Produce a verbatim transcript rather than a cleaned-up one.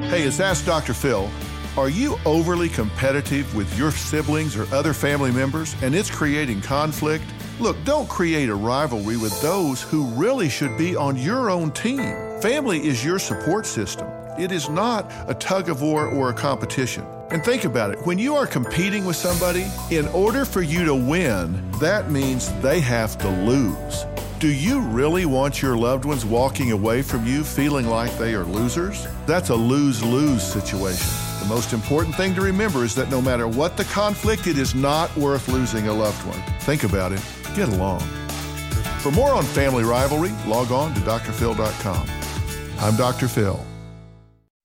Hey, it's Ask Doctor Phil. Are you overly competitive with your siblings or other family members and it's creating conflict? Look, don't create a rivalry with those who really should be on your own team. Family is your support system. It is not a tug-of-war or a competition. And think about it. When you are competing with somebody, in order for you to win, that means they have to lose. Do you really want your loved ones walking away from you feeling like they are losers? That's a lose-lose situation. The most important thing to remember is that no matter what the conflict, it is not worth losing a loved one. Think about it. Get along. For more on family rivalry, log on to Dr Phil dot com. I'm Doctor Phil.